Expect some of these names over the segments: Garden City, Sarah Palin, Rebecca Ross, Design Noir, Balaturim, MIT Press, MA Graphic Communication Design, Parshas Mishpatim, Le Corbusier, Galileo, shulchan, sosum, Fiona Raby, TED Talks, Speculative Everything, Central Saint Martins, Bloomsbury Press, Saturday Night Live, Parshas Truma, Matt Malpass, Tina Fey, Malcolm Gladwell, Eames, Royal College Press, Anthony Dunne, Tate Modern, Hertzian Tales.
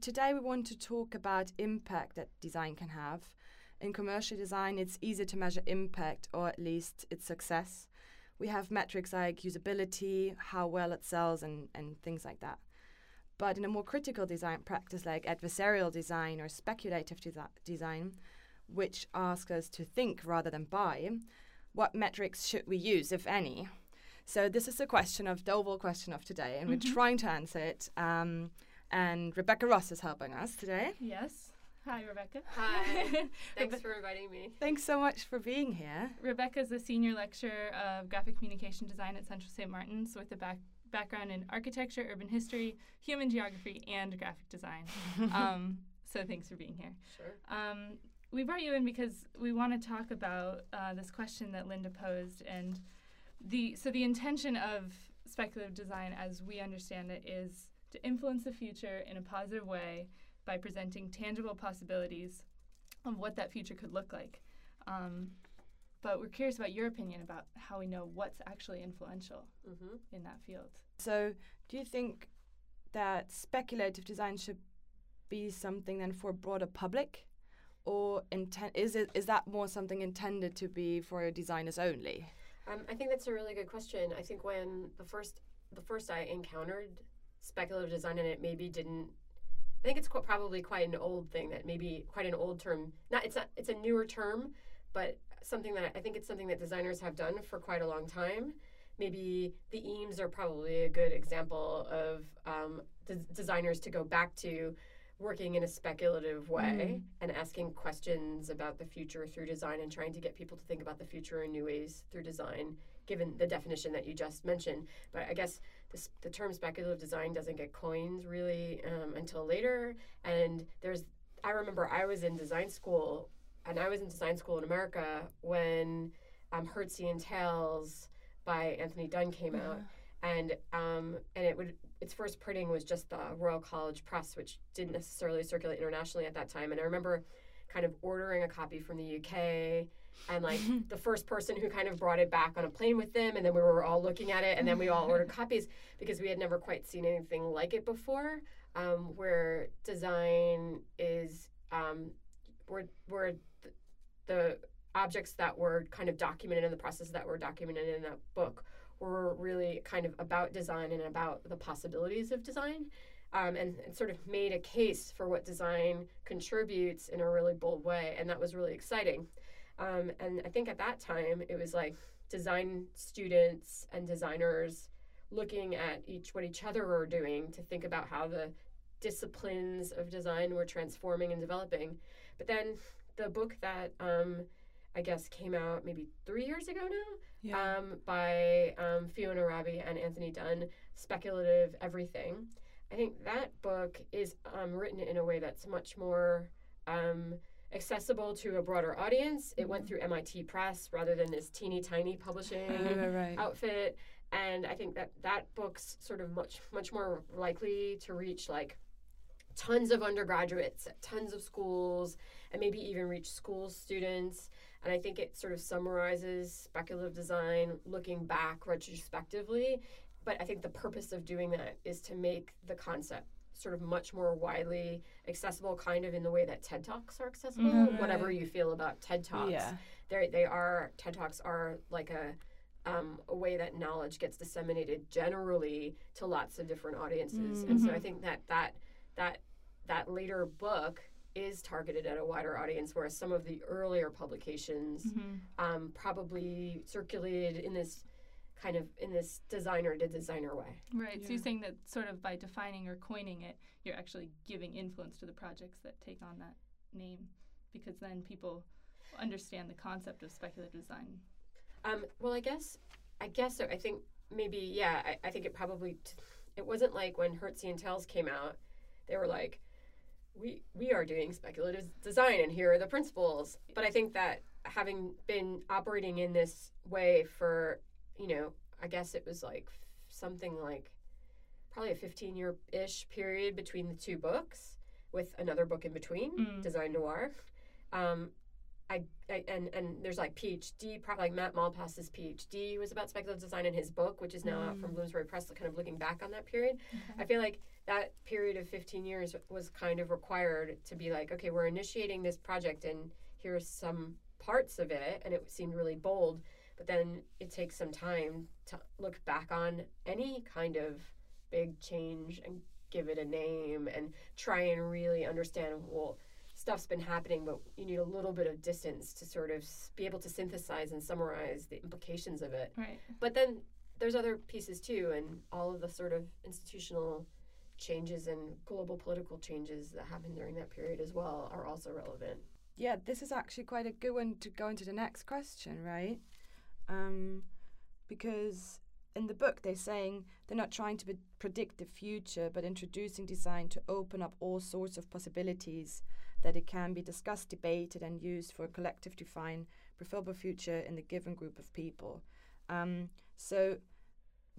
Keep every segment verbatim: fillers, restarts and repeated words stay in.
today we want to talk about impact that design can have. In commercial design, it's easy to measure impact, or at least its success. We have metrics like usability, how well it sells, and, and things like that. But in a more critical design practice like adversarial design or speculative desi design, which asks us to think rather than buy, what metrics should we use, if any? So this is the question of the overall question of today, and mm-hmm. we're trying to answer it. Um, and Rebecca Ross is helping us today. Yes. Hi, Rebecca. Hi. Thanks for inviting me. Thanks so much for being here. Rebecca is a senior lecturer of graphic communication design at Central Saint Martins with a back background in architecture, urban history, human geography, and graphic design. um, so thanks for being here. Sure. Um, we brought you in because we want to talk about uh, this question that Linda posed, and the so the intention of speculative design, as we understand it, is to influence the future in a positive way by presenting tangible possibilities of what that future could look like. Um, but we're curious about your opinion about how we know what's actually influential mm-hmm. in that field. So do you think that speculative design should be something then for a broader public? Or is, it, is that more something intended to be for designers only? Um, I think that's a really good question. I think when the first, the first I encountered speculative design, and it maybe didn't, I think it's qu probably quite an old thing that maybe quite an old term. Not it's not it's a newer term, but something that I think it's something that designers have done for quite a long time. Maybe the Eames are probably a good example of um, des designers to go back to working in a speculative way mm. and asking questions about the future through design and trying to get people to think about the future in new ways through design, given the definition that you just mentioned. But I guess this, the term speculative design doesn't get coined really um, until later. And there's, I remember I was in design school, and I was in design school in America when um, Hertzian Tales by Anthony Dunne came yeah. out. And um, and it would its first printing was just the Royal College Press, which didn't necessarily circulate internationally at that time. And I remember kind of ordering a copy from the U K, and like the first person who kind of brought it back on a plane with them, and then we were all looking at it, and then we all ordered copies because we had never quite seen anything like it before, um, where design is um, where where th the objects that were kind of documented in the process that were documented in that book were really kind of about design and about the possibilities of design, um, and, and sort of made a case for what design contributes in a really bold way, and that was really exciting. Um, and I think at that time, it was like design students and designers looking at each what each other were doing to think about how the disciplines of design were transforming and developing. But then the book that um, I guess came out maybe three years ago now, yeah. um, by um, Fiona Raby and Anthony Dunne, Speculative Everything. I think that book is um, written in a way that's much more um, accessible to a broader audience. It mm-hmm. went through M I T Press rather than this teeny tiny publishing oh, right. outfit. And I think that that book's sort of much, much more likely to reach like tons of undergraduates at tons of schools, and maybe even reach school students. And I think it sort of summarizes speculative design looking back retrospectively. But I think the purpose of doing that is to make the concept sort of much more widely accessible, kind of in the way that TED Talks are accessible, mm-hmm. whatever you feel about TED Talks. Yeah. They're, they are, TED Talks are like a, um, a way that knowledge gets disseminated generally to lots of different audiences. Mm-hmm. And so I think that that, that, that later book is targeted at a wider audience, whereas some of the earlier publications mm-hmm. um, probably circulated in this kind of in this designer to designer way. Right. Yeah. So you're saying that sort of by defining or coining it, you're actually giving influence to the projects that take on that name, because then people understand the concept of speculative design. Um, well, I guess, I guess so. I think maybe, yeah. I, I think it probably t it wasn't like when Hertzian Tales came out, they were like, We, we are doing speculative design, and here are the principles. But I think that having been operating in this way for, you know, I guess it was like something like probably a fifteen-year-ish period between the two books, with another book in between, mm. Design Noir. Um, I, I and and there's like PhD, like Matt Malpass's PhD was about speculative design in his book, which is now mm. out from Bloomsbury Press, kind of looking back on that period. Okay. I feel like that period of fifteen years was kind of required to be like, okay, we're initiating this project and here are some parts of it, and it seemed really bold, but then it takes some time to look back on any kind of big change and give it a name and try and really understand, well, stuff's been happening, but you need a little bit of distance to sort of be able to synthesize and summarize the implications of it. Right. But then there's other pieces too, and all of the sort of institutional changes and global political changes that happened during that period as well are also relevant. Yeah, this is actually quite a good one to go into the next question, right? Um, because in the book, they're saying they're not trying to be predict the future, but introducing design to open up all sorts of possibilities, that it can be discussed, debated, and used for a collective to find preferable future in the given group of people. Um, so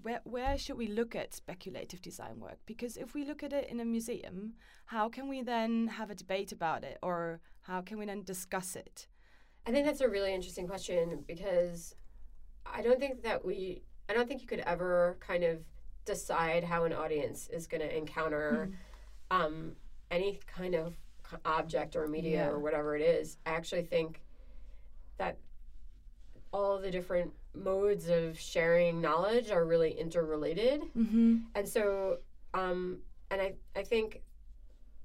where, where should we look at speculative design work? Because if we look at it in a museum, how can we then have a debate about it, or how can we then discuss it? I think that's a really interesting question, because I don't think that we... I don't think you could ever kind of decide how an audience is going to encounter mm. um, any kind of object or media yeah. or whatever it is. I actually think that all the different modes of sharing knowledge are really interrelated. Mm-hmm. And so, um, and I, I think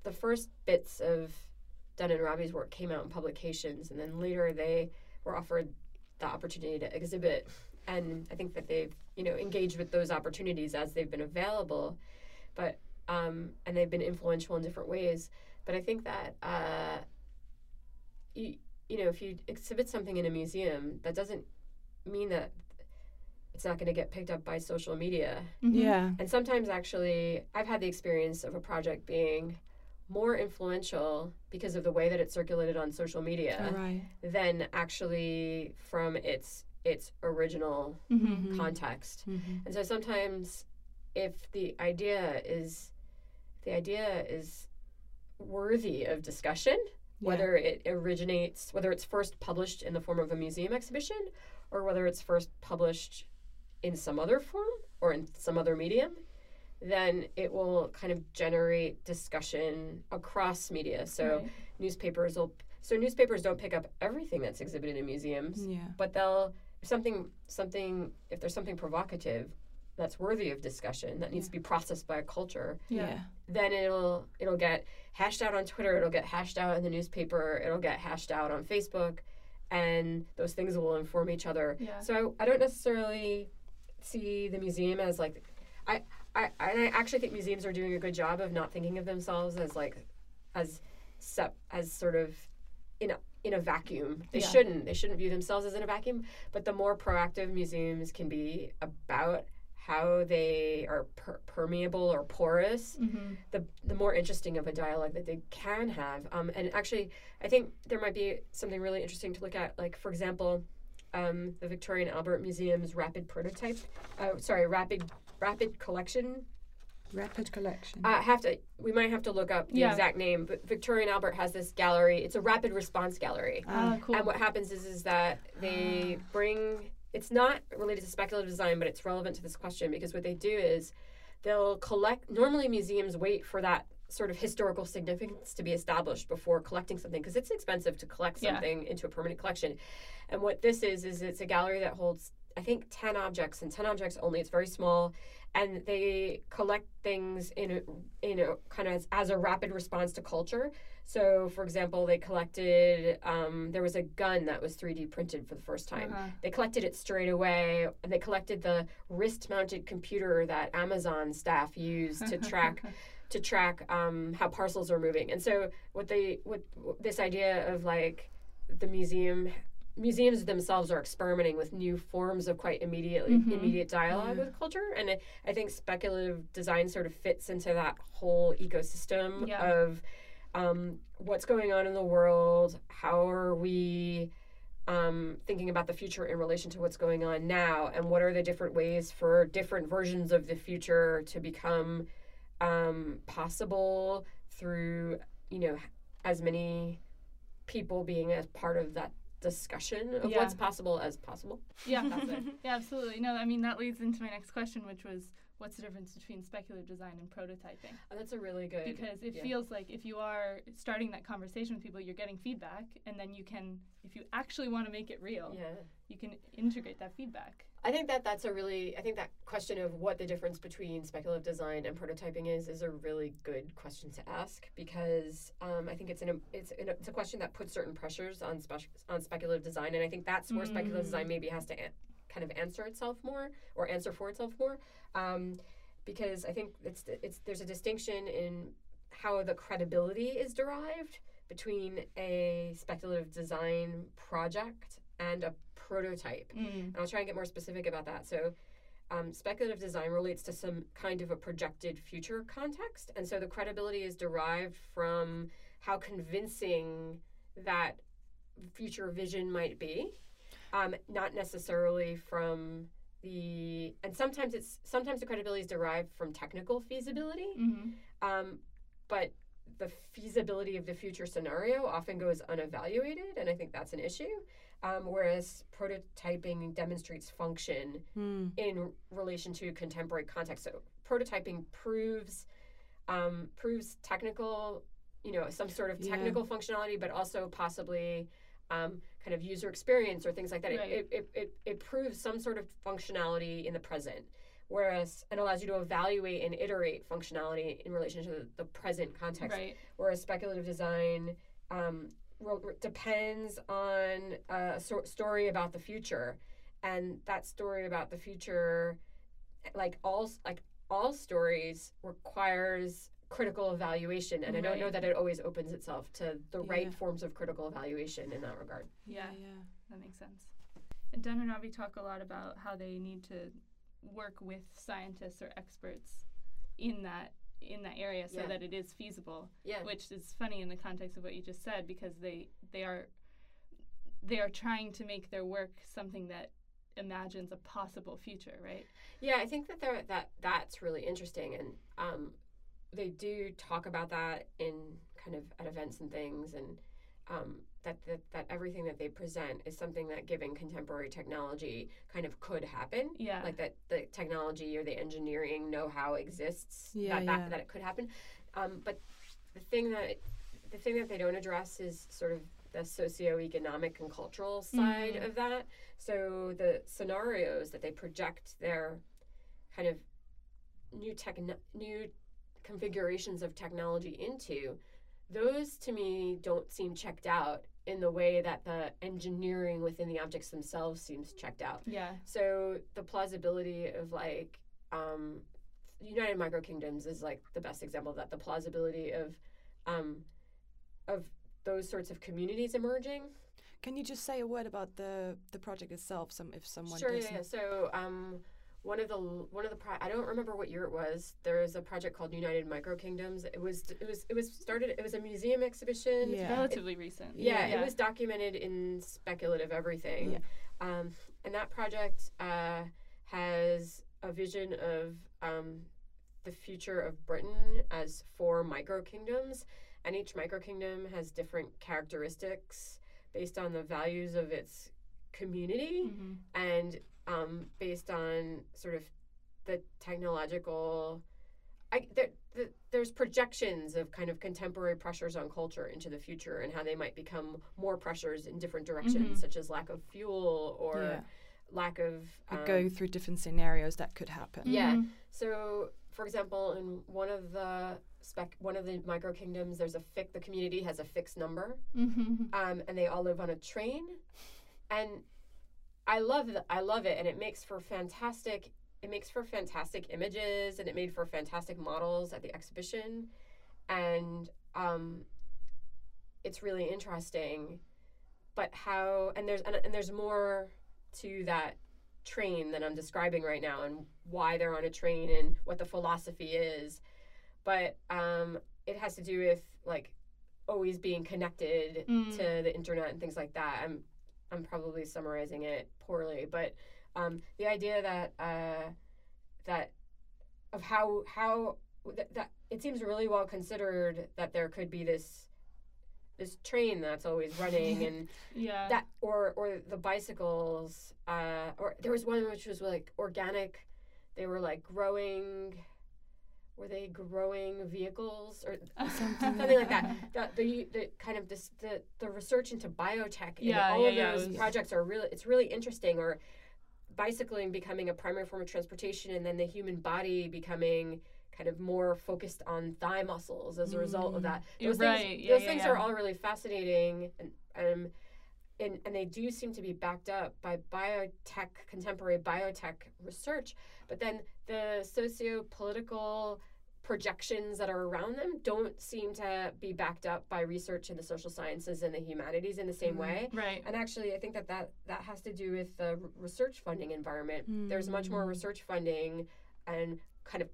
the first bits of Dunne and Raby's work came out in publications, and then later they were offered the opportunity to exhibit. And I think that they've, you know, engaged with those opportunities as they've been available, but um, and they've been influential in different ways. But I think that, uh, you, you know, if you exhibit something in a museum, that doesn't mean that it's not going to get picked up by social media. Mm-hmm. Yeah. And sometimes, actually, I've had the experience of a project being more influential because of the way that it circulated on social media oh, right. than actually from its... its original mm-hmm. context. Mm-hmm. And so sometimes if the idea is the idea is worthy of discussion, yeah. whether it originates, whether it's first published in the form of a museum exhibition or whether it's first published in some other form or in some other medium, then it will kind of generate discussion across media. So right. newspapers will, so newspapers don't pick up everything that's exhibited in museums, yeah. but they'll, Something, something. If there's something provocative, that's worthy of discussion, that needs yeah. to be processed by a culture. Yeah. Then it'll it'll get hashed out on Twitter. It'll get hashed out in the newspaper. It'll get hashed out on Facebook, and those things will inform each other. Yeah. So I, I don't necessarily see the museum as like, I I and I actually think museums are doing a good job of not thinking of themselves as like, as, sep, as sort of, you know. in a vacuum. They yeah. shouldn't. They shouldn't view themselves as in a vacuum. But the more proactive museums can be about how they are per permeable or porous, mm-hmm. the the more interesting of a dialogue that they can have. Um, and actually, I think there might be something really interesting to look at. Like, for example, um, the Victoria and Albert Museum's rapid prototype, uh, sorry, rapid rapid collection. Rapid collection. I uh, have to. We might have to look up the yeah. exact name, but Victoria and Albert has this gallery. It's a rapid response gallery. Ah, cool. And what happens is, is that they ah. bring. It's not related to speculative design, but it's relevant to this question, because what they do is, they'll collect. Normally, museums wait for that sort of historical significance to be established before collecting something, because it's expensive to collect something yeah. into a permanent collection. And what this is is it's a gallery that holds, I think, ten objects, and ten objects only. It's very small, and they collect things in a, in a kind of as, as a rapid response to culture. So, for example, they collected, um, there was a gun that was three D printed for the first time. Uh-huh. They collected it straight away, and they collected the wrist-mounted computer that Amazon staff used to track to track um, how parcels are moving. And so, what they what this idea of like the museum. Museums themselves are experimenting with new forms of quite immediately mm-hmm. immediate dialogue yeah. with culture, and it, I think speculative design sort of fits into that whole ecosystem yeah. of um, what's going on in the world, how are we um, thinking about the future in relation to what's going on now, and what are the different ways for different versions of the future to become um, possible through, you know, as many people being as part of that discussion of yeah. what's possible as possible. Yeah, that's it. Yeah, absolutely. No, I mean, that leads into my next question, which was, what's the difference between speculative design and prototyping? Oh, that's a really good... Because it yeah. feels like if you are starting that conversation with people, you're getting feedback, and then you can, if you actually want to make it real, yeah. you can integrate that feedback. I think that that's a really... I think that question of what the difference between speculative design and prototyping is is a really good question to ask, because um, I think it's an it's an, it's a question that puts certain pressures on spe- on speculative design, and I think that's where mm. speculative design maybe has to an- kind of answer itself more or answer for itself more, um, because I think it's it's there's a distinction in how the credibility is derived between a speculative design project and a prototype. Mm. And I'll try and get more specific about that. So um, speculative design relates to some kind of a projected future context. And so the credibility is derived from how convincing that future vision might be, um, not necessarily from the, and sometimes it's, sometimes the credibility is derived from technical feasibility, mm-hmm. um, but the feasibility of the future scenario often goes unevaluated, and I think that's an issue. Um, whereas prototyping demonstrates function mm. in r- relation to contemporary context. So prototyping proves um, proves technical, you know, some sort of technical yeah. functionality, but also possibly um, kind of user experience or things like that. Right. It, it, it, it proves some sort of functionality in the present, whereas it allows you to evaluate and iterate functionality in relation to the, the present context. Right. Whereas speculative design um, depends on a so- story about the future, and that story about the future, like all like all stories, requires critical evaluation, and right. I don't know that it always opens itself to the yeah. right forms of critical evaluation in that regard. Yeah, yeah, yeah. That makes sense. And Dunne and Raby talk a lot about how they need to work with scientists or experts in that in that area so yeah. that it is feasible, yeah. which is funny in the context of what you just said, because they, they are they are trying to make their work something that imagines a possible future, right? Yeah, I think that they're, that that's really interesting, and um, they do talk about that in kind of at events and things, and um, that, that that everything that they present is something that, given contemporary technology, kind of could happen. Yeah. Like that the technology or the engineering know-how exists. Yeah, that, that, yeah. that it could happen. Um, but the thing that it, the thing that they don't address is sort of the socioeconomic and cultural side mm-hmm. of that. So the scenarios that they project their kind of new techno- new configurations of technology into, those to me don't seem checked out in the way that the engineering within the objects themselves seems checked out. Yeah. So the plausibility of like um, United Micro Kingdoms is like the best example of that. The plausibility of um, of those sorts of communities emerging. Can you just say a word about the the project itself? Some if someone sure doesn't. yeah. So um, one of the one of the pro- I don't remember what year it was. There is a project called United Micro Kingdoms. It was it was it was started. It was a museum exhibition. Yeah. It's relatively it, recent. Yeah, yeah, it was documented in Speculative Everything. Yeah. Um, and that project uh, has a vision of um, the future of Britain as four micro kingdoms. And each microkingdom has different characteristics based on the values of its community mm-hmm. and um, based on sort of the technological... I, there, the, there's projections of kind of contemporary pressures on culture into the future and how they might become more pressures in different directions, mm-hmm. such as lack of fuel or yeah. lack of... Um, or going through different scenarios that could happen. Yeah. Mm-hmm. So, for example, in one of the... Spec- one of the micro kingdoms, there's a fic- the community has a fixed number, mm-hmm. um, and they all live on a train, and I love th- I love it, and it makes for fantastic it makes for fantastic images, and it made for fantastic models at the exhibition, and um, it's really interesting, but how and there's and, and there's more to that train than I'm describing right now, and why they're on a train and what the philosophy is. But um, it has to do with like always being connected mm. to the internet and things like that. I'm I'm probably summarizing it poorly, but um, the idea that uh, that of how how th- that it seems really well considered that there could be this this train that's always running and yeah. that or or the bicycles uh or there was one which was like organic. They were like growing were they growing vehicles or something, something like that. The, the, the kind of this, the the research into biotech yeah, and all yeah, of those yeah. projects are really it's really interesting. Or bicycling becoming a primary form of transportation, and then the human body becoming kind of more focused on thigh muscles as a result of that. Those right. things, yeah, those yeah, things yeah. are all really fascinating, and, um, and and they do seem to be backed up by biotech, contemporary biotech research, but then the socio-political projections that are around them don't seem to be backed up by research in the social sciences and the humanities in the same mm, way. Right. And actually, I think that that, that has to do with the research funding environment. Mm. There's much more research funding and kind of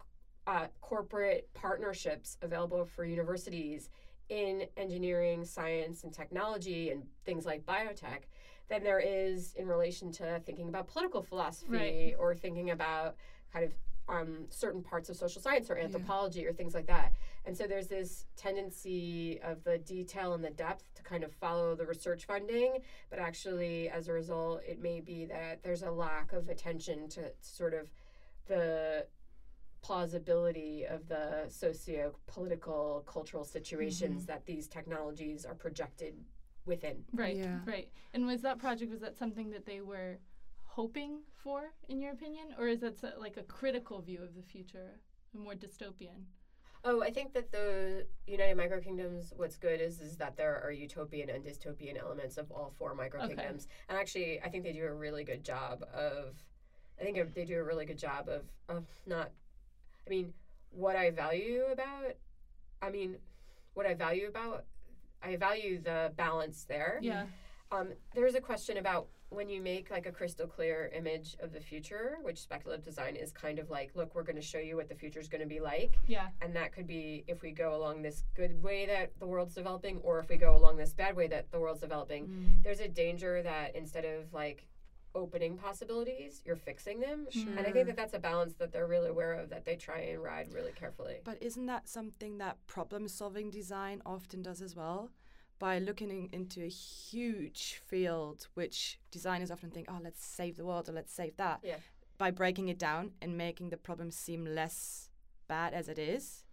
Uh, corporate partnerships available for universities in engineering, science, and technology, and things like biotech, than there is in relation to thinking about political philosophy right. or thinking about kind of um, certain parts of social science or anthropology yeah. or things like that. And so there's this tendency of the detail and the depth to kind of follow the research funding, but actually, as a result, it may be that there's a lack of attention to sort of the plausibility of the socio-political, cultural situations mm-hmm. that these technologies are projected within. Right, yeah. right. And was that project, was that something that they were hoping for, in your opinion? Or is that so, like a critical view of the future, a more dystopian? Oh, I think that the United Micro Kingdoms, what's good is is that there are utopian and dystopian elements of all four micro okay. kingdoms. And actually, I think they do a really good job of, I think they do a really good job of, of not I mean, what I value about, I mean, what I value about, I value the balance there. Yeah. Um, there's a question about when you make like a crystal clear image of the future, which speculative design is kind of like, look, we're going to show you what the future is going to be like. Yeah. And that could be if we go along this good way that the world's developing, or if we go along this bad way that the world's developing. Mm. There's a danger that instead of like, opening possibilities, you're fixing them. Sure. And I think that that's a balance that they're really aware of, that they try and ride really carefully. But isn't that something that problem-solving design often does as well? By looking into a huge field, which designers often think, oh, let's save the world or let's save that. Yeah. By breaking it down and making the problem seem less bad as it is.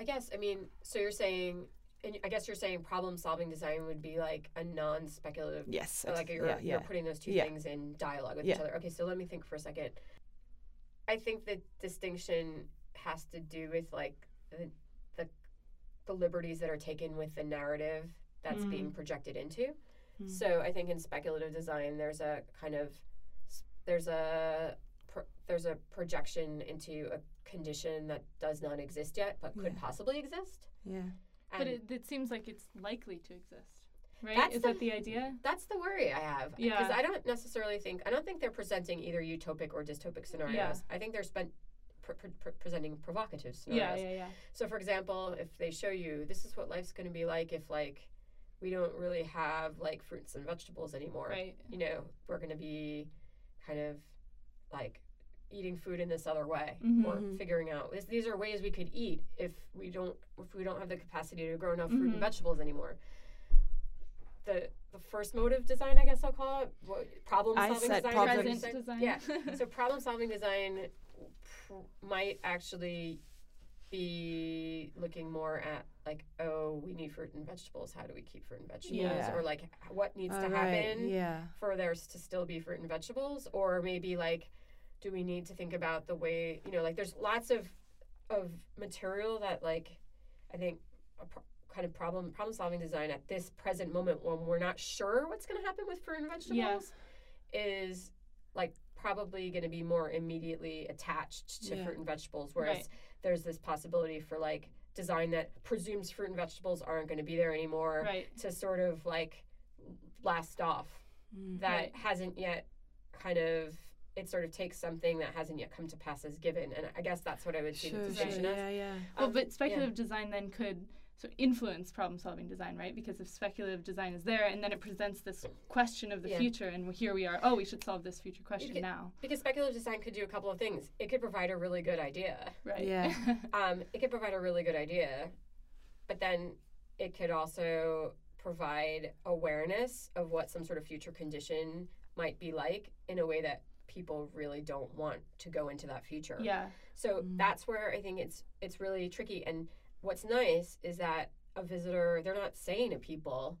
I guess, I mean, so you're saying... And I guess you're saying problem-solving design would be like a non-speculative... Yes. Like you're, yeah, yeah. you're putting those two yeah. things in dialogue with yeah. each other. Okay, so let me think for a second. I think the distinction has to do with like the the, the liberties that are taken with the narrative that's mm. being projected into. Mm. So I think in speculative design, there's a kind of... There's a... there's a projection into a condition that does not exist yet, but could yeah. possibly exist. Yeah. But it, it seems like it's likely to exist, right? That's Is the, that the idea? That's the worry I have. Yeah. Because I don't necessarily think, I don't think they're presenting either utopic or dystopic scenarios. Yeah. I think they're spent pre- pre- pre- presenting provocative scenarios. Yeah, yeah, yeah. So, for example, if they show you, this is what life's going to be like if, like, we don't really have, like, fruits and vegetables anymore. Right. You know, we're going to be kind of, like, eating food in this other way, mm-hmm. or figuring out this, these are ways we could eat if we don't if we don't have the capacity to grow enough mm-hmm. fruit and vegetables anymore. The the first mode of design, I guess I'll call it what, problem I solving said design. Problem design. design. Yeah. So problem solving design pr- might actually be looking more at like, oh, we need fruit and vegetables. How do we keep fruit and vegetables? Yeah. Or like, what needs All to right. happen yeah. for there to still be fruit and vegetables? Or maybe like. Do we need to think about the way, you know, like there's lots of of material that like I think a pro- kind of problem problem solving design at this present moment when we're not sure what's going to happen with fruit and vegetables yeah. is like probably going to be more immediately attached to yeah. fruit and vegetables, whereas right. there's this possibility for like design that presumes fruit and vegetables aren't going to be there anymore right. to sort of like blast off mm, that right. hasn't yet kind of it sort of takes something that hasn't yet come to pass as given. And I guess that's what I would see sure, the distinction right. as. Yeah, yeah. Um, well, but speculative yeah. design then could sort of influence problem-solving design, right? Because if speculative design is there, and then it presents this question of the yeah. future, and here we are, oh, we should solve this future question could, now. Because speculative design could do a couple of things. It could provide a really good idea. Right. Yeah. um, it could provide a really good idea, but then it could also provide awareness of what some sort of future condition might be like in a way that people really don't want to go into that future. Yeah. So mm. that's where I think it's it's really tricky. And what's nice is that a visitor, they're not saying to people,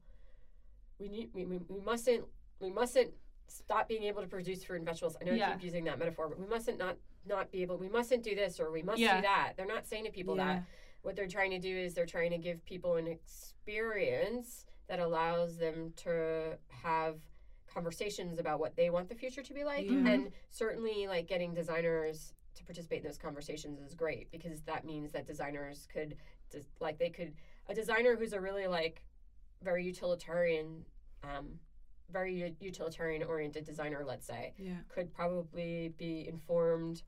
we need we, we, we mustn't we mustn't stop being able to produce fruit and vegetables. I know yeah. I keep using that metaphor, but we mustn't not not be able we mustn't do this or we must yeah. do that. They're not saying to people yeah. that. What they're trying to do is they're trying to give people an experience that allows them to have conversations about what they want the future to be like. Mm-hmm. And certainly, like, getting designers to participate in those conversations is great, because that means that designers could, like, they could, a designer who's a really, like, very utilitarian, um, very utilitarian-oriented designer, let's say, yeah. could probably be informed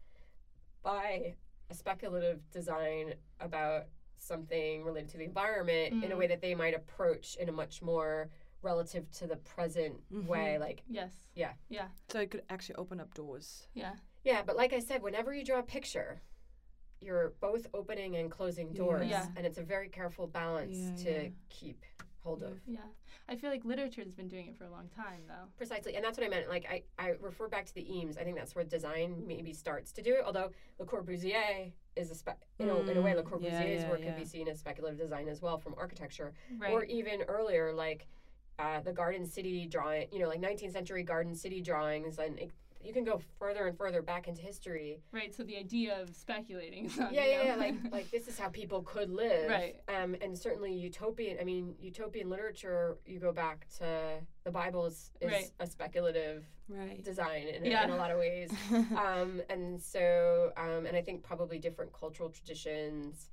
by a speculative design about something related to the environment mm. in a way that they might approach in a much more relative to the present mm-hmm. way. Like, yes. Yeah. Yeah. So it could actually open up doors. Yeah. Yeah. But like I said, whenever you draw a picture, you're both opening and closing doors. Yeah. And it's a very careful balance yeah, to yeah. keep hold of. Yeah. I feel like literature has been doing it for a long time, though. Precisely. And that's what I meant. Like, I, I refer back to the Eames. I think that's where design maybe starts to do it. Although Le Corbusier is a spec, you know, mm. in a way, Le Corbusier's yeah, yeah, work yeah. could be seen as speculative design as well, from architecture. Right. Or even earlier, like uh, the Garden City drawing, you know, like nineteenth century Garden City drawings. And it, you can go further and further back into history. Right. So the idea of speculating. Is on, yeah, yeah, yeah. like, like this is how people could live. Right. Um, and certainly utopian. I mean, utopian literature. You go back to the Bible is, is right. a speculative right. design in, yeah. in a lot of ways. um, and so, um, and I think probably different cultural traditions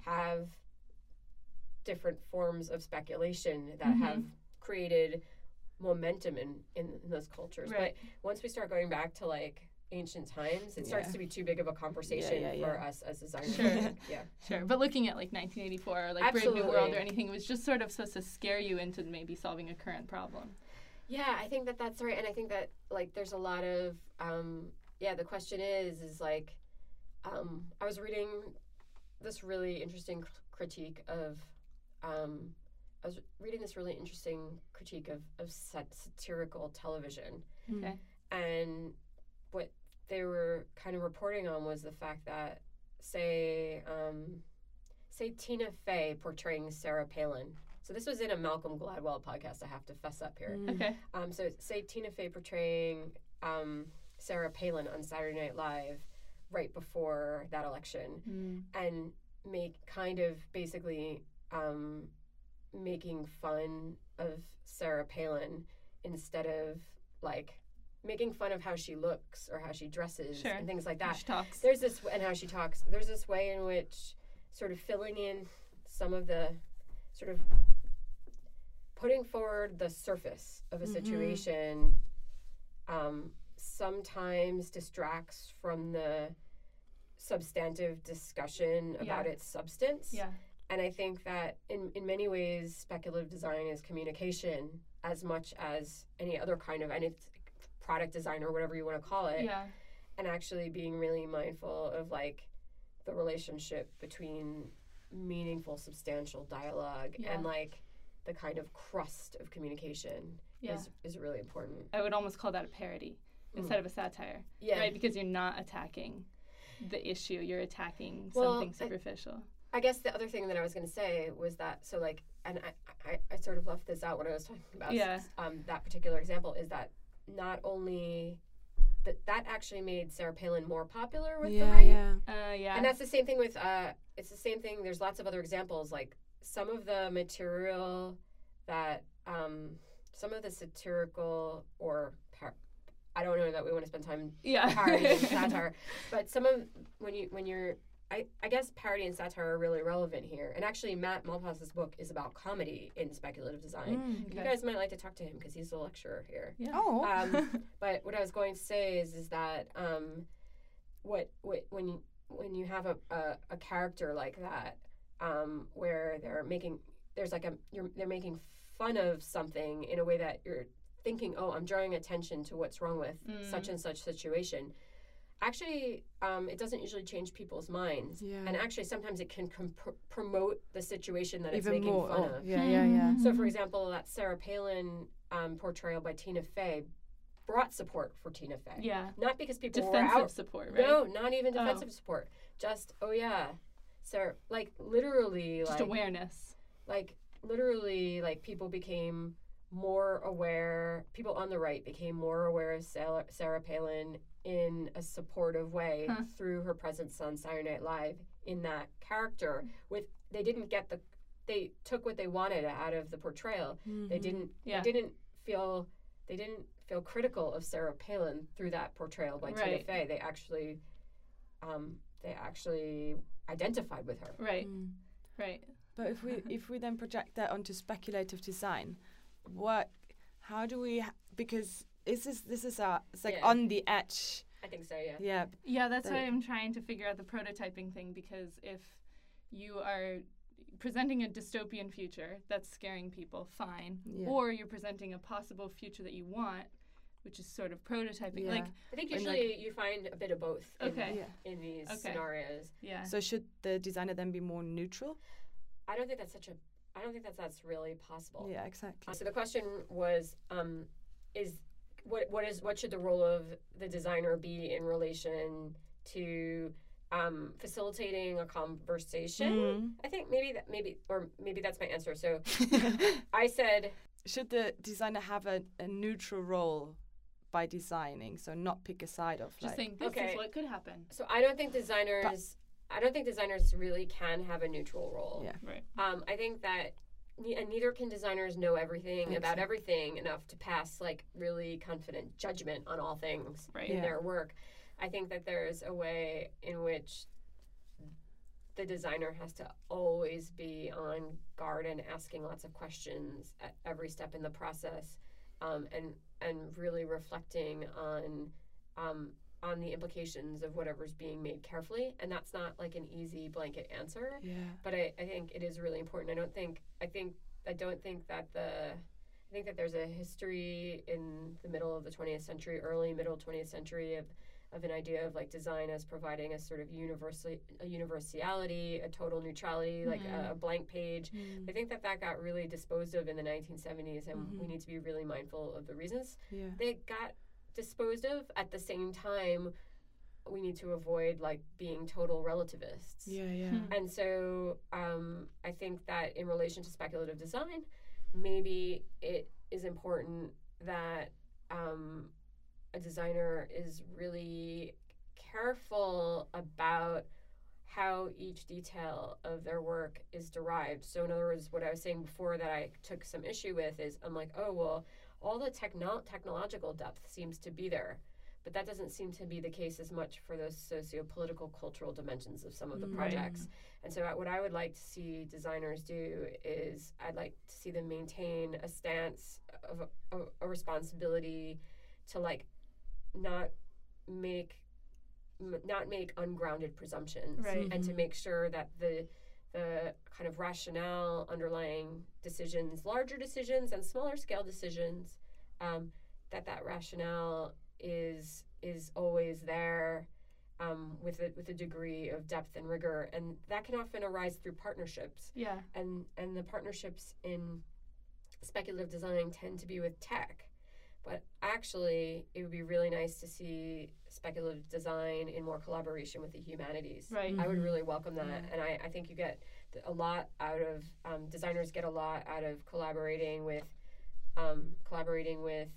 have different forms of speculation that mm-hmm. have created momentum in, in those cultures. Right. But once we start going back to, like, ancient times, it yeah. starts to be too big of a conversation yeah, yeah, yeah. for us as designers. Sure. yeah. Sure. But looking at, like, nineteen eighty-four or, like, absolutely. Brave New World or anything, it was just sort of supposed to scare you into maybe solving a current problem. Yeah, I think that that's right. And I think that, like, there's a lot of, um, yeah, the question is, is, like, um, I was reading this really interesting cr- critique of, um, I was reading this really interesting critique of, of sat- satirical television. Okay. And what they were kind of reporting on was the fact that, say, um, say Tina Fey portraying Sarah Palin. So this was in a Malcolm Gladwell podcast. I have to fess up here. Mm. Okay. Um, so say Tina Fey portraying um, Sarah Palin on Saturday Night Live right before that election mm. and make kind of basically... Um, making fun of Sarah Palin instead of, like, making fun of how she looks or how she dresses sure. and things like that. How she talks. There's this w- and how she talks. There's this way in which sort of filling in some of the sort of putting forward the surface of a mm-hmm. situation um, sometimes distracts from the substantive discussion yeah. about its substance. Yeah. And I think that in, in many ways, speculative design is communication as much as any other kind of, and it's product design or whatever you want to call it. Yeah. And actually being really mindful of, like, the relationship between meaningful, substantial dialogue yeah. and, like, the kind of crust of communication yeah. is, is really important. I would almost call that a parody mm. instead of a satire. Yeah. Right? Because you're not attacking the issue. You're attacking well, something superficial. I, I guess the other thing that I was going to say was that, so, like, and I, I, I sort of left this out when I was talking about yeah. um, that particular example, is that not only that that actually made Sarah Palin more popular with yeah, the right. Yeah, uh, yeah. And that's the same thing with, uh, it's the same thing, there's lots of other examples, like, some of the material that, um, some of the satirical or par- I don't know that we want to spend time yeah. parodying satire, but some of, when you, when you're, I, I guess parody and satire are really relevant here. And actually, Matt Malpass's book is about comedy in speculative design. Mm, okay. You guys might like to talk to him because he's a lecturer here. Yeah. Oh. Um, but what I was going to say is is that um, what, what when you, when you have a, a, a character like that, um, where they're making there's like a you're, they're making fun of something in a way that you're thinking, oh, I'm drawing attention to what's wrong with mm. such and such situation. actually um, it doesn't usually change people's minds. Yeah. And actually sometimes it can comp- promote the situation that Even it's making more, fun oh, of. Yeah, yeah, yeah. So, for example, that Sarah Palin um, portrayal by Tina Fey brought support for Tina Fey. Yeah. Not because people defensive were out. Support, right? No, not even defensive oh. support. Just, oh, yeah. Sarah, like, literally. Just like, awareness. Like, literally, like, people became more aware. People on the right became more aware of Sarah, Sarah Palin in a supportive way huh. through her presence on Saturday Night Live in that character. With They didn't get the... They took what they wanted out of the portrayal. Mm-hmm. They didn't. Yeah. They didn't feel... They didn't... feel critical of Sarah Palin through that portrayal by right. Tina Fey. They actually, um, they actually identified with her. Right, mm. right. But if we if we then project that onto speculative design, what? How do we? Ha- because is this this is our it's like yeah. on the edge. I think so. Yeah. Yeah. Yeah. That's why I'm trying to figure out the prototyping thing, because if you are presenting a dystopian future that's scaring people, fine, yeah. or you're presenting a possible future that you want, which is sort of prototyping. Yeah. Like, I think usually like you find a bit of both in, okay. yeah. in these okay. scenarios. Yeah. So should the designer then be more neutral? I don't think that's such a. I don't think that that's really possible. Yeah, exactly. Uh, so the question was, um, is what what is what should the role of the designer be in relation to um, facilitating a conversation? Mm-hmm. I think maybe that maybe or maybe that's my answer. So I said, should the designer have a, a neutral role by designing? So not pick a side of just like, think this okay. is what could happen. So I don't think designers, but, I don't think designers really can have a neutral role. Yeah, right. Um, I think that, ne- and neither can designers know everything about so. everything enough to pass like really confident judgment on all things right. in yeah. their work. I think that there's a way in which the designer has to always be on guard and asking lots of questions at every step in the process, um, and and really reflecting on um, on the implications of whatever's being made carefully. And that's not like an easy blanket answer. Yeah. But I, I think it is really important. I don't think I think I don't think that the I think that there's a history in the middle of the twentieth century, early middle twentieth century of of an idea of like design as providing a sort of universal a universality, a total neutrality, mm-hmm. like a, a blank page. Mm-hmm. I think that that got really disposed of in the nineteen seventies, and mm-hmm. we need to be really mindful of the reasons yeah. they got disposed of. At the same time, we need to avoid like being total relativists. Yeah, yeah. Mm-hmm. And so um, I think that in relation to speculative design, maybe it is important that um, a designer is really careful about how each detail of their work is derived. So in other words, what I was saying before that I took some issue with is I'm like, oh, well, all the techno- technological depth seems to be there, but that doesn't seem to be the case as much for those socio-political, cultural dimensions of some of the mm-hmm. projects. And so what I would like to see designers do is I'd like to see them maintain a stance of a, a responsibility to like not make m- not make ungrounded presumptions, right. and mm-hmm. to make sure that the the kind of rationale underlying decisions, larger decisions and smaller scale decisions, um, that that rationale is is always there, um, with a, with a degree of depth and rigor, and that can often arise through partnerships. Yeah, and and the partnerships in speculative design tend to be with tech. But actually, it would be really nice to see speculative design in more collaboration with the humanities. Right. Mm-hmm. I would really welcome that. Yeah. And I, I think you get a lot out of, um, designers get a lot out of collaborating with um, collaborating with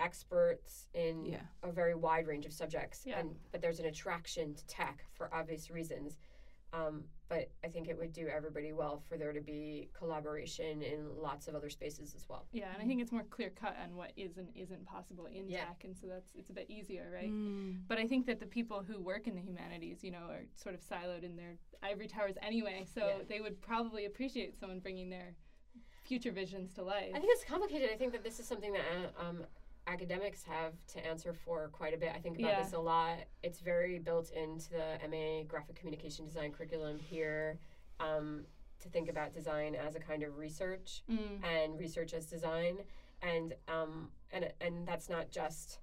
experts in yeah. a very wide range of subjects. Yeah. And, but there's an attraction to tech for obvious reasons. Um, but I think it would do everybody well for there to be collaboration in lots of other spaces as well. Yeah, and I think it's more clear-cut on what is and isn't possible in yeah. tech, and so that's it's a bit easier, right? Mm. But I think that the people who work in the humanities, you know, are sort of siloed in their ivory towers anyway, so yeah. they would probably appreciate someone bringing their future visions to life. I think it's complicated. I think that this is something that um, academics have to answer for quite a bit. I think about yeah. this a lot. It's very built into the M A Graphic Communication Design curriculum here, um, to think about design as a kind of research mm. and research as design. And um, and and that's not just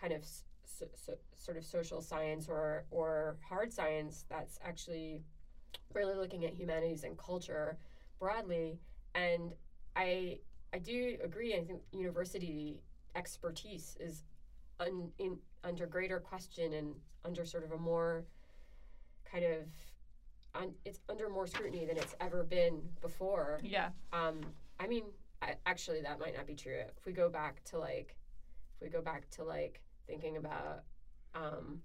kind of s- so, so, sort of social science or or hard science that's actually really looking at humanities and culture broadly. And I I do agree. I think university expertise is un, in, under greater question and under sort of a more kind of un, it's under more scrutiny than it's ever been before. Yeah. Um. I mean, I, actually, that might not be true. If we go back to like, if we go back to like thinking about, um,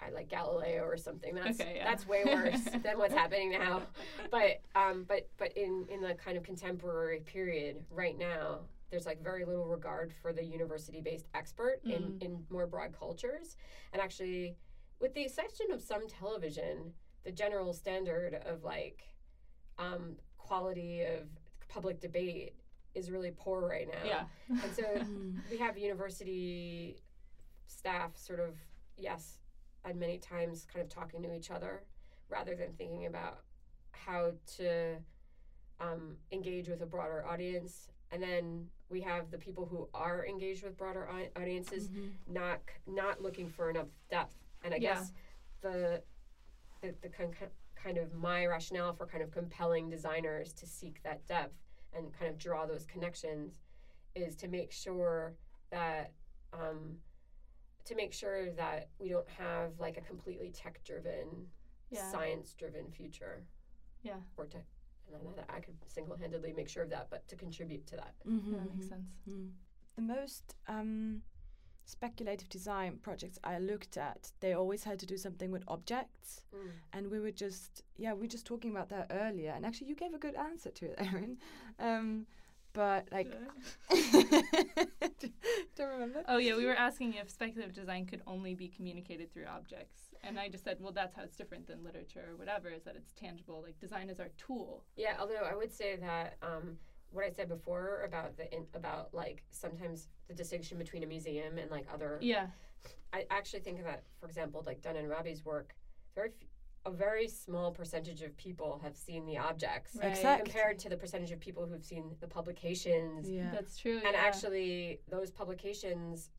I like Galileo or something. That's okay, yeah. That's way worse than what's happening now. But um, but but in in the kind of contemporary period right now, there's like very little regard for the university-based expert mm. in in more broad cultures. And actually, with the exception of some television, the general standard of like um, quality of public debate is really poor right now. Yeah. And so we have university staff sort of yes. and many times kind of talking to each other rather than thinking about how to um, engage with a broader audience. And then we have the people who are engaged with broader audiences mm-hmm. not not looking for enough depth. And I yeah. guess the the, the con- kind of my rationale for kind of compelling designers to seek that depth and kind of draw those connections is to make sure that um, to make sure that we don't have like a completely tech-driven, yeah. science-driven future. Yeah. Or tech, I don't know that I could single-handedly make sure of that, but to contribute to that. Mm-hmm. Yeah, that makes sense. Mm. The most um, speculative design projects I looked at, they always had to do something with objects. Mm. And we were just, yeah, we were just talking about that earlier. And actually you gave a good answer to it, Erin. Um, But like, don't remember. Oh yeah, we were asking if speculative design could only be communicated through objects, and I just said, well, that's how it's different than literature or whatever, is that it's tangible. Like design is our tool. Yeah, although I would say that um, what I said before about the in, about like sometimes the distinction between a museum and like other. Yeah. I actually think that, for example, like Dunne and Raby's work, very. F- A very small percentage of people have seen the objects, right. Exactly. Compared to the percentage of people who've seen the publications. Yeah. That's true. And yeah. actually, those publications,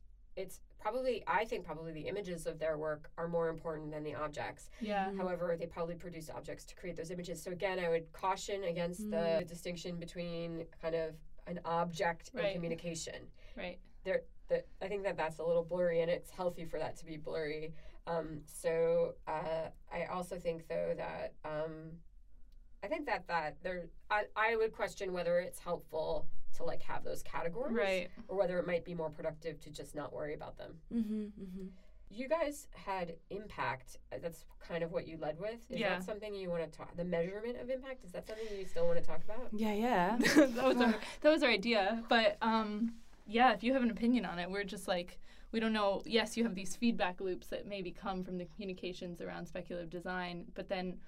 it's probably, I think probably the images of their work are more important than the objects. Yeah. Mm. However, they probably produce objects to create those images. So again, I would caution against mm. the distinction between kind of an object right. and communication. Right. There, the, I think that that's a little blurry, and it's healthy for that to be blurry. Um, so uh, I also think, though, that um, I think that that there, I, I would question whether it's helpful to like have those categories, right. or whether it might be more productive to just not worry about them. Mm-hmm, mm-hmm. You guys had impact. That's kind of what you led with. Is yeah. that something you want to talk? The measurement of impact, is that something you still want to talk about? Yeah, yeah. that was our that was our idea, but. Um, Yeah, if you have an opinion on it, we're just like, we don't know. Yes, you have these feedback loops that maybe come from the communications around speculative design, but then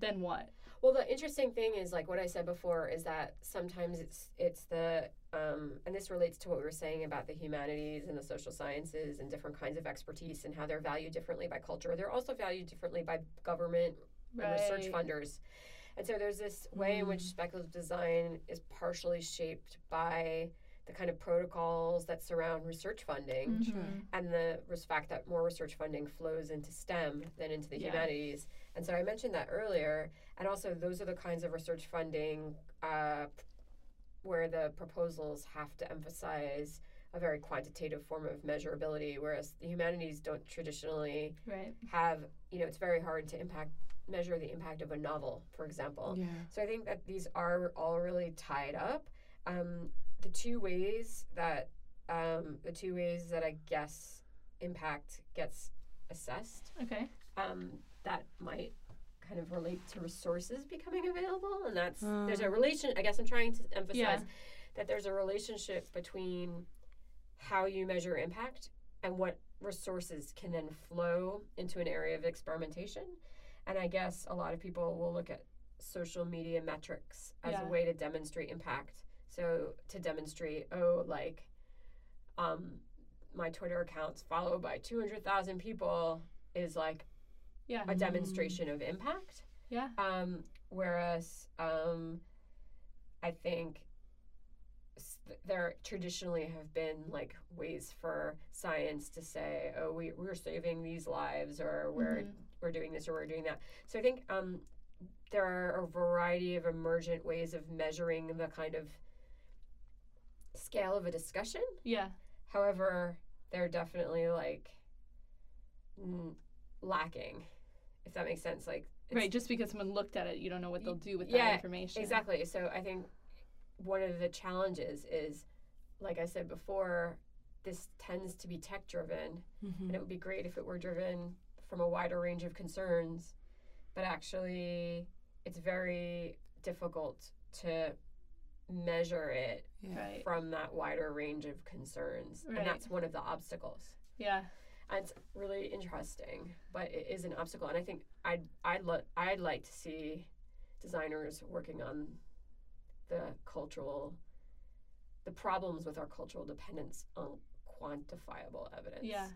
then what? Well, the interesting thing is, like what I said before, is that sometimes it's it's the, um, and this relates to what we were saying about the humanities and the social sciences and different kinds of expertise and how they're valued differently by culture. They're also valued differently by government right. and research funders. And so there's this way mm. in which speculative design is partially shaped by the kind of protocols that surround research funding mm-hmm. and the fact that more research funding flows into STEM than into the yeah. humanities. And so I mentioned that earlier. And also those are the kinds of research funding uh, where the proposals have to emphasize a very quantitative form of measurability, whereas the humanities don't traditionally right. have, you know, it's very hard to impact measure the impact of a novel, for example. Yeah. So I think that these are all really tied up. Um, The two ways that um, the two ways that I guess impact gets assessed. Okay. Um, that might kind of relate to resources becoming available, and that's um. there's a relation. I guess I'm trying to emphasize yeah. that there's a relationship between how you measure impact and what resources can then flow into an area of experimentation. And I guess a lot of people will look at social media metrics as yeah. a way to demonstrate impact. So to demonstrate, oh, like, um, my Twitter account's followed by two hundred thousand people is like yeah. a demonstration of impact. Yeah. Um, whereas um, I think st- there traditionally have been like ways for science to say, oh, we, we're saving these lives, or we're mm-hmm. we're doing this, or we're doing that. So I think um, there are a variety of emergent ways of measuring the kind of scale of a discussion. Yeah. However, they're definitely like n- lacking, if that makes sense. Like, right, just because someone looked at it, you don't know what they'll do with yeah, that information. Exactly. So I think one of the challenges is, like I said before, this tends to be tech-driven, mm-hmm. and it would be great if it were driven from a wider range of concerns, but actually it's very difficult to measure it yeah. from that wider range of concerns, right. and that's one of the obstacles. Yeah. And it's really interesting, but it is an obstacle, and I think I'd, I'd, lo- I'd like to see designers working on the cultural, the problems with our cultural dependence on quantifiable evidence. Yeah.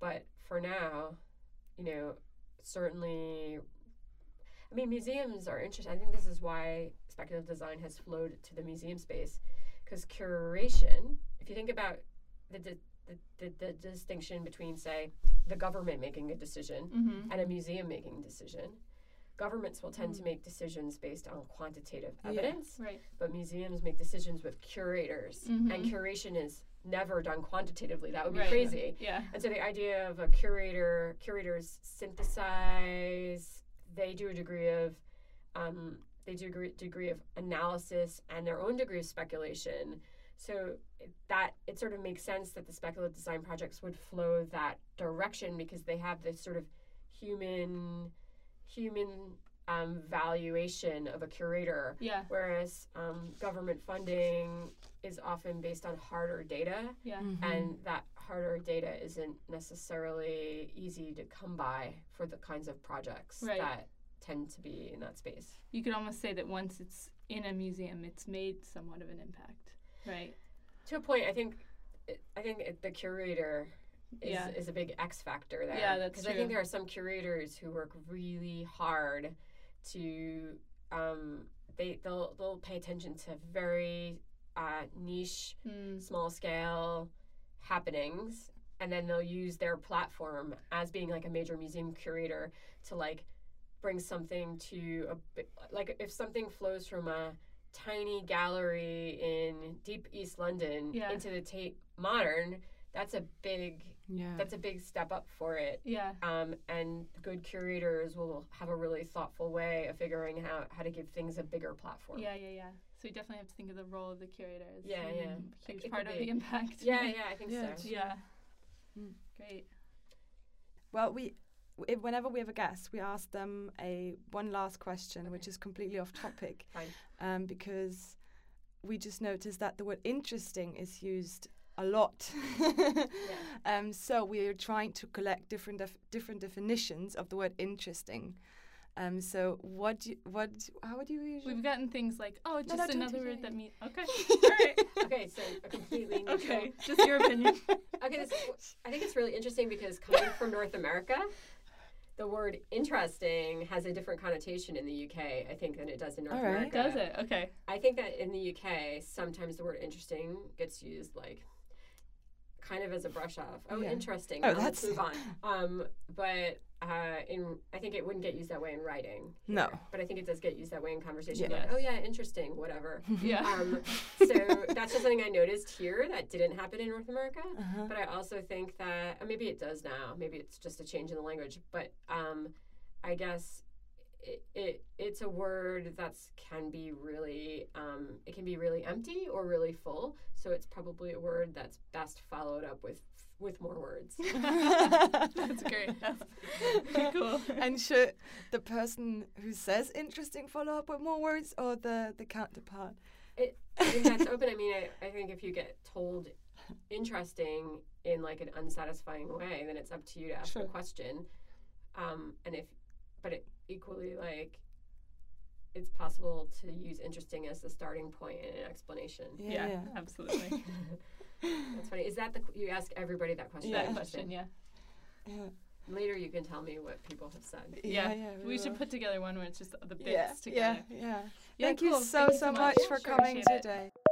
But for now, you know, certainly, I mean, museums are interesting. I think this is why speculative design has flowed to the museum space, because curation, if you think about the, the, the, the, the distinction between, say, the government making a decision mm-hmm. and a museum making a decision, governments will tend mm. to make decisions based on quantitative evidence, yeah, right. but museums make decisions with curators, mm-hmm. and curation is never done quantitatively. That would be right. crazy. Yeah. And so the idea of a curator, curators synthesize, they do a degree of, um, they do a degree, degree of analysis and their own degree of speculation. So that it sort of makes sense that the speculative design projects would flow that direction, because they have this sort of human... human um, valuation of a curator, yeah. whereas um, government funding is often based on harder data, yeah. mm-hmm. and that harder data isn't necessarily easy to come by for the kinds of projects right. that tend to be in that space. You could almost say that once it's in a museum, it's made somewhat of an impact, right? To a point. I think it, I think it, the curator... Is, yeah. is a big X factor there. Yeah, that's true. Because I think there are some curators who work really hard to, um, they, they'll, they'll pay attention to very uh, niche, mm. small-scale happenings, and then they'll use their platform as being, like, a major museum curator to, like, bring something to, a, like, if something flows from a tiny gallery in deep East London yeah. into the Tate Modern... That's a big, yeah. that's a big step up for it. Yeah. Um, and good curators will have a really thoughtful way of figuring out how to give things a bigger platform. Yeah, yeah, yeah. So you definitely have to think of the role of the curator as yeah, um, yeah. a huge it part of the impact. Yeah, yeah, I think yeah, so. Yeah. Mm. Great. Well, we, if, whenever we have a guest, we ask them a one last question, okay. which is completely off topic, Fine. Um, because we just noticed that the word interesting is used a lot. yeah. um, so we are trying to collect different def- different definitions of the word interesting. Um, so what do you, what how would you usually? We've gotten things like oh just no, no, another word that means okay all right okay so a completely neutral. Okay just your opinion. okay, this, I think it's really interesting because coming from North America, the word interesting has a different connotation in the U K, I think, than it does in North all right. America. Does it? Okay. I think that in the U K, sometimes the word interesting gets used like. Kind of as a brush off. Oh, yeah. Interesting. Oh, now let's move on. Um, but uh, in I think it wouldn't get used that way in writing. Here, no. But I think it does get used that way in conversation. Yeah. Like, oh, yeah, interesting, whatever. yeah. Um, so that's just something I noticed here that didn't happen in North America. Uh-huh. But I also think that uh, maybe it does now. Maybe it's just a change in the language. But um, I guess it, it it's a word that's can be really um, it can be really empty or really full, so it's probably a word that's best followed up with with more words. That's great. That's pretty cool. And should the person who says interesting follow up with more words, or the the counterpart? It, I think that's open. I mean, I, I think if you get told interesting in like an unsatisfying way, then it's up to you to ask sure. a question. Um, and if but it equally, like, it's possible to use interesting as the starting point in an explanation. Yeah, yeah. yeah. absolutely. That's funny. Is that the, you ask everybody that question? Yeah, that question, yeah. yeah. Later you can tell me what people have said. Yeah, yeah. yeah we, we should put together one where it's just the bits yeah, together. Yeah, yeah. yeah Thank cool. you so, Thank so, so much, much for sure coming today. It.